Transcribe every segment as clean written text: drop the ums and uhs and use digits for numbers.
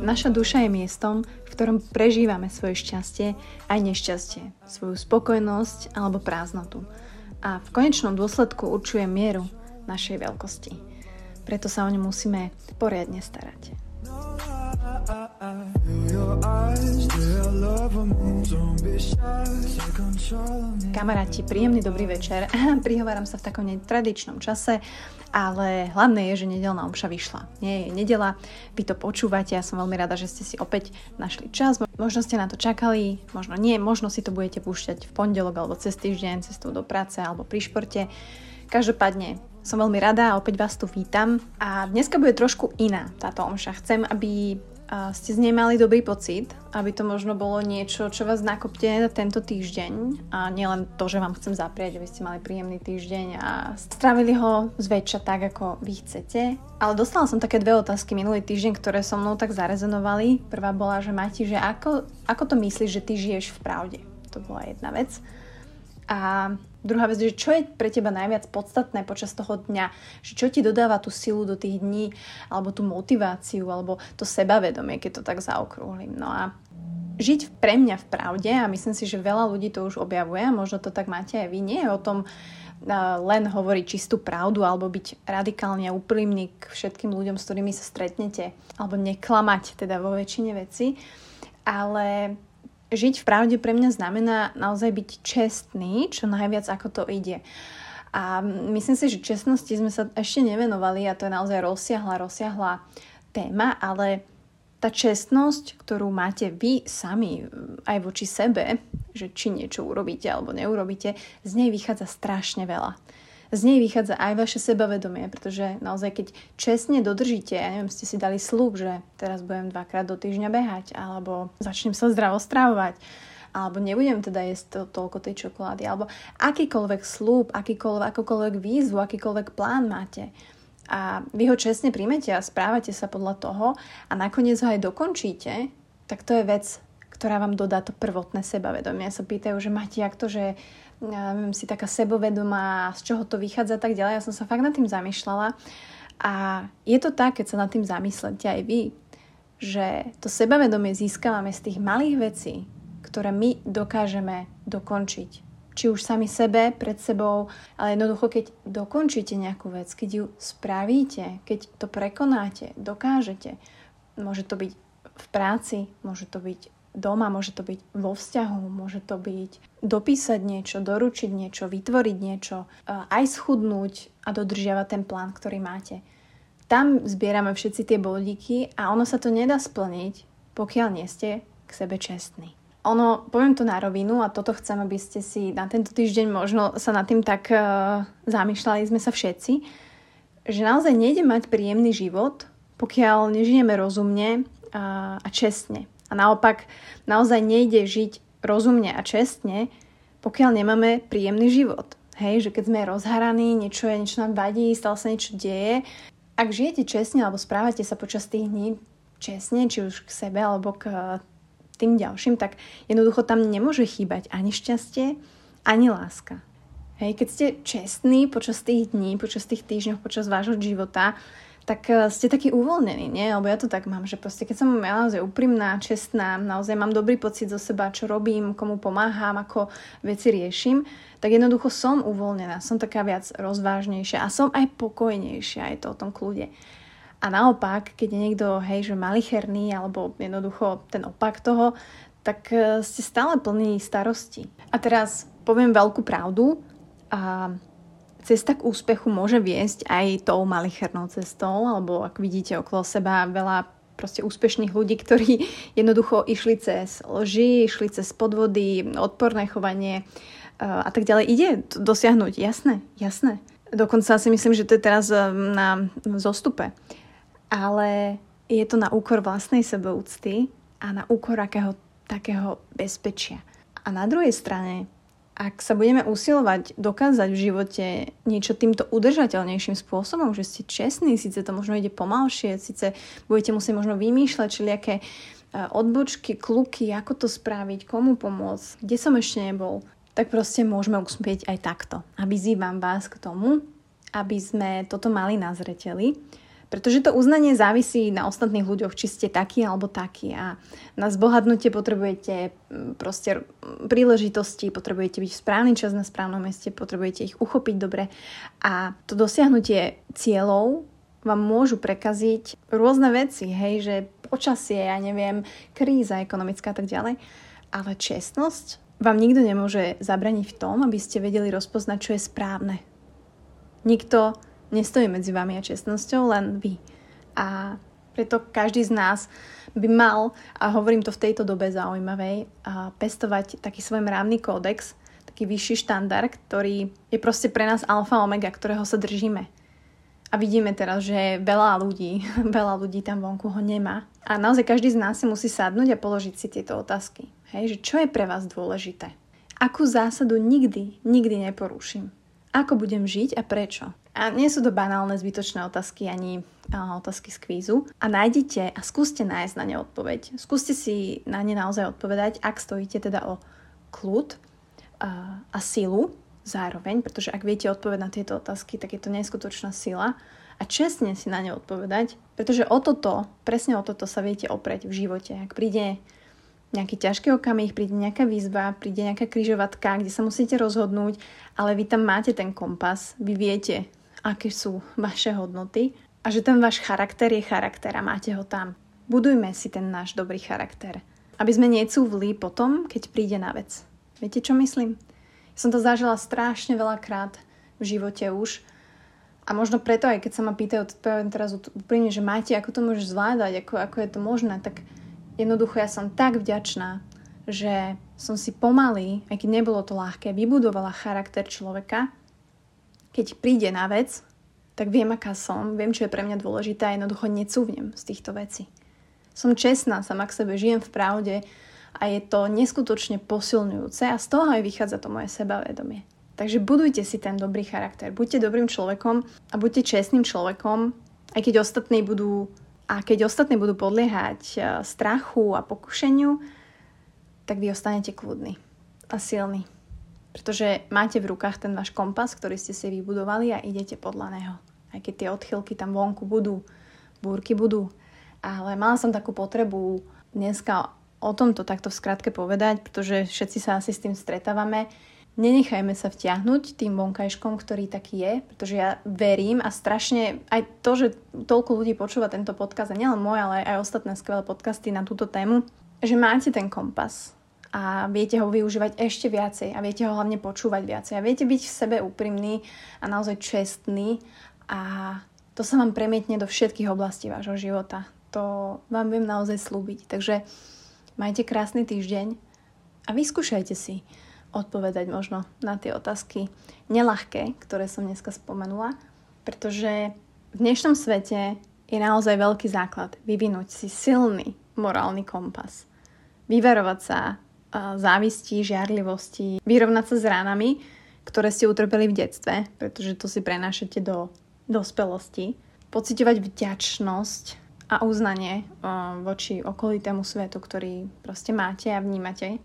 Naša duša je miestom, v ktorom prežívame svoje šťastie aj nešťastie, svoju spokojnosť alebo prázdnotu a v konečnom dôsledku určuje mieru našej veľkosti. Preto sa o ňu musíme poriadne starať. Kamaráti, príjemný dobrý večer. Prihováram sa v takom netradičnom čase, ale hlavné je, že nedeľná omša vyšla. Nie je nedeľa, vy to počúvate, ja som veľmi rada, že ste si opäť našli čas. Možno ste na to čakali, možno nie, možno si to budete púšťať v pondelok alebo cez týždeň, cestou do práce alebo pri športe. Každopádne som veľmi rada a opäť vás tu vítam. A dneska bude trošku iná táto omša. Chcem, aby ste z nej mali dobrý pocit, aby to možno bolo niečo, čo vás nakopne tento týždeň a nielen to, že vám chcem zapriať, aby ste mali príjemný týždeň a strávili ho zväčša tak, ako vy chcete. Ale dostala som také dve otázky minulý týždeň, ktoré so mnou tak zarezonovali. Prvá bola, že Mati, že ako to myslíš, že ty žiješ v pravde? To bola jedna vec. A druhá vec, že čo je pre teba najviac podstatné počas toho dňa? Že čo ti dodáva tú silu do tých dní, alebo tú motiváciu, alebo to sebavedomie, keď to tak zaokrúhlim. No a žiť pre mňa v pravde, a myslím si, že veľa ľudí to už objavuje, a možno to tak máte aj vy, nie je o tom len hovoriť čistú pravdu, alebo byť radikálne úprimný k všetkým ľuďom, s ktorými sa stretnete, alebo neklamať teda vo väčšine vecí, ale žiť v pravde pre mňa znamená naozaj byť čestný, čo najviac ako to ide. A myslím si, že čestnosti sme sa ešte nevenovali a to je naozaj rozsiahla téma, ale tá čestnosť, ktorú máte vy sami aj voči sebe, že či niečo urobíte alebo neurobíte, z nej vychádza strašne veľa. Z nej vychádza aj vaše sebavedomie, pretože naozaj, keď čestne dodržíte, ja neviem, ste si dali sľub, že teraz budem 2-krát do týždňa behať, alebo začnem sa zdravo stravovať, alebo nebudem teda jesť toľko tej čokolády, alebo akýkoľvek sľub, akúkoľvek výzvu, akýkoľvek plán máte. A vy ho čestne príjmete a správate sa podľa toho a nakoniec ho aj dokončíte, tak to je vec, ktorá vám dodá to prvotné sebavedomie. Ja sa pýtajú, že Mati, jak to, že si taká sebovedomá, z čoho to vychádza tak ďalej. Ja som sa fakt nad tým zamýšľala a je to tak, keď sa nad tým zamyslete aj vy, že to sebavedomie získavame z tých malých vecí, ktoré my dokážeme dokončiť. Či už sami sebe, pred sebou, ale jednoducho, keď dokončíte nejakú vec, keď ju spravíte, keď to prekonáte, dokážete. Môže to byť v práci, môže to byť doma, môže to byť vo vzťahu, môže to byť dopísať niečo, doručiť niečo, vytvoriť niečo, aj schudnúť a dodržiavať ten plán, ktorý máte. Tam zbierame všetci tie bodíky a ono sa to nedá splniť, pokiaľ nie ste k sebe čestní. Ono, poviem to na rovinu a toto chcem, aby ste si na tento týždeň možno sa nad tým tak zamýšľali sme sa všetci, že naozaj nejde mať príjemný život, pokiaľ nežijeme rozumne a čestne. A naopak, naozaj nejde žiť rozumne a čestne, pokiaľ nemáme príjemný život. Hej, že keď sme rozharaní, niečo nám vadí, stále sa niečo deje. Ak žijete čestne alebo správate sa počas tých dní čestne, či už k sebe alebo k tým ďalším, tak jednoducho tam nemôže chýbať ani šťastie, ani láska. Hej, keď ste čestní počas tých dní, počas tých týždňov, počas vášho života, tak ste takí uvoľnení, nie? Lebo ja to tak mám, že proste keď som naozaj úprimná, čestná, naozaj mám dobrý pocit zo seba, čo robím, komu pomáham, ako veci riešim, tak jednoducho som uvoľnená, som taká viac rozvážnejšia a som aj pokojnejšia, je to o tom kľude. A naopak, keď je niekto, hej, že malicherný, alebo jednoducho ten opak toho, tak ste stále plní starosti. A teraz poviem veľkú pravdu a cesta k úspechu môže viesť aj tou malichernou cestou, alebo ak vidíte okolo seba veľa proste úspešných ľudí, ktorí jednoducho išli cez lži, išli cez podvody, odporné chovanie a tak ďalej. Ide dosiahnuť, jasné. Dokonca si myslím, že to je teraz na zostupe. Ale je to na úkor vlastnej sebeúcty a na úkor akého takého bezpečia. A na druhej strane, ak sa budeme usilovať dokázať v živote niečo týmto udržateľnejším spôsobom, že ste čestní, síce to možno ide pomalšie, síce budete musieť možno vymýšľať všelijaké odbočky, kluky, ako to spraviť, komu pomôcť, kde som ešte nebol, tak proste môžeme uspieť aj takto. A vyzývam vás k tomu, aby sme toto mali na zreteli, Pretože to uznanie závisí na ostatných ľuďoch, či ste takí alebo takí. A na zbohatnutie potrebujete proste príležitosti, potrebujete byť v správny čas na správnom mieste, potrebujete ich uchopiť dobre. A to dosiahnutie cieľov vám môžu prekaziť rôzne veci, hej, že počasie, ja neviem, kríza ekonomická a tak ďalej. Ale čestnosť vám nikto nemôže zabraniť v tom, aby ste vedeli rozpoznať, čo je správne. Nikto nestojí medzi vami a čestnosťou, len vy. A preto každý z nás by mal, a hovorím to v tejto dobe zaujímavej, pestovať taký svoj mravný kódex, taký vyšší štandard, ktorý je proste pre nás alfa omega, ktorého sa držíme. A vidíme teraz, že veľa ľudí tam vonku ho nemá. A naozaj každý z nás si musí sadnúť a položiť si tieto otázky. Hej, že čo je pre vás dôležité? Akú zásadu nikdy neporuším? Ako budem žiť a prečo? A nie sú to banálne, zbytočné otázky, ani otázky z kvízu. A nájdite a skúste nájsť na ne odpoveď. Skúste si na ne naozaj odpovedať, ak stojíte teda o kľud a silu zároveň, pretože ak viete odpovedať na tieto otázky, tak je to neskutočná sila. A čestne si na ne odpovedať, pretože presne o toto sa viete oprieť v živote. Ak príde nejaký ťažký okamih, príde nejaká výzva, príde nejaká križovatka, kde sa musíte rozhodnúť, ale vy tam máte ten kompas, vy viete, aké sú vaše hodnoty a že ten váš charakter je charakter a máte ho tam. Budujme si ten náš dobrý charakter, aby sme necúvli potom, keď príde na vec. Viete, čo myslím? Ja som to zažila strašne veľakrát v živote už a možno preto, aj keď sa ma pýtajú teraz úplne, že máte, ako to môžeš zvládať, ako je to možné, tak jednoducho ja som tak vďačná, že som si pomaly, aj keď nebolo to ľahké, vybudovala charakter človeka. Keď príde na vec, tak viem, aká som, viem, čo je pre mňa dôležité a jednoducho necúvnem z týchto vecí. Som čestná sama k sebe, žijem v pravde a je to neskutočne posilňujúce a z toho aj vychádza to moje sebavedomie. Takže budujte si ten dobrý charakter, buďte dobrým človekom a buďte čestným človekom, aj keď ostatní budú... A keď ostatní budú podliehať strachu a pokušeniu, tak vy ostanete kľudní a silní. Pretože máte v rukách ten váš kompas, ktorý ste si vybudovali a idete podľa neho. Aj keď tie odchylky tam vonku budú, búrky budú. Ale mala som takú potrebu dneska o tomto takto v skratke povedať, pretože všetci sa asi s tým stretávame. Nenechajme sa vtiahnuť tým vonkajškom, ktorý taký je, pretože ja verím a strašne aj to, že toľko ľudí počúva tento podcast, a nielen môj, ale aj ostatné skvelé podcasty na túto tému, že máte ten kompas a viete ho využívať ešte viacej a viete ho hlavne počúvať viacej a viete byť v sebe úprimný a naozaj čestný a to sa vám premietne do všetkých oblastí vášho života. To vám viem naozaj slúbiť. Takže majte krásny týždeň a vyskúšajte si odpovedať možno na tie otázky neľahké, ktoré som dneska spomenula, pretože v dnešnom svete je naozaj veľký základ vyvinúť si silný morálny kompas, vyvarovať sa závisti, žiarlivosti, vyrovnať sa s ranami, ktoré ste utrpeli v detstve, pretože to si prenášate do dospelosti, pociťovať vďačnosť a uznanie voči okolitému svetu, ktorý proste máte a vnímate,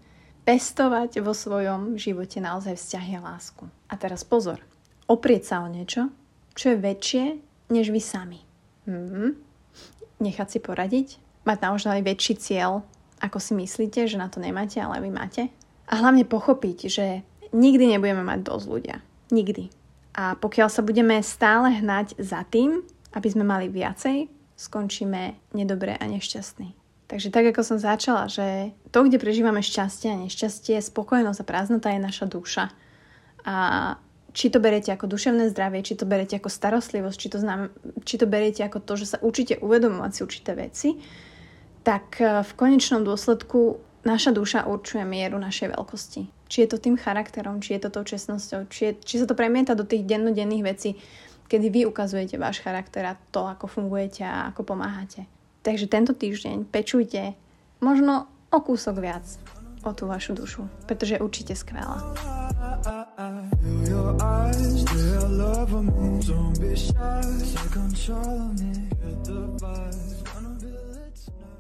pestovať vo svojom živote naozaj vzťahy a lásku. A teraz pozor, oprieť sa o niečo, čo je väčšie než vy sami. Nechať si poradiť, mať naozaj väčší cieľ, ako si myslíte, že na to nemáte, ale vy máte. A hlavne pochopiť, že nikdy nebudeme mať dosť ľudia. Nikdy. A pokiaľ sa budeme stále hnať za tým, aby sme mali viacej, skončíme nedobre a nešťastní. Takže tak, ako som začala, že to, kde prežívame šťastie a nešťastie, spokojnosť a prázdnota je naša duša. A či to beriete ako duševné zdravie, či to beriete ako starostlivosť, či to beriete ako to, že sa učíte uvedomovať si určité veci, tak v konečnom dôsledku naša duša určuje mieru našej veľkosti. Či je to tým charakterom, či je to tou čestnosťou, či sa to premieta do tých dennodenných vecí, kedy vy ukazujete váš charakter a to, ako fungujete a ako pomáhate. Takže tento týždeň pečujte možno o kúsok viac o tú vašu dušu, pretože je určite skvelá.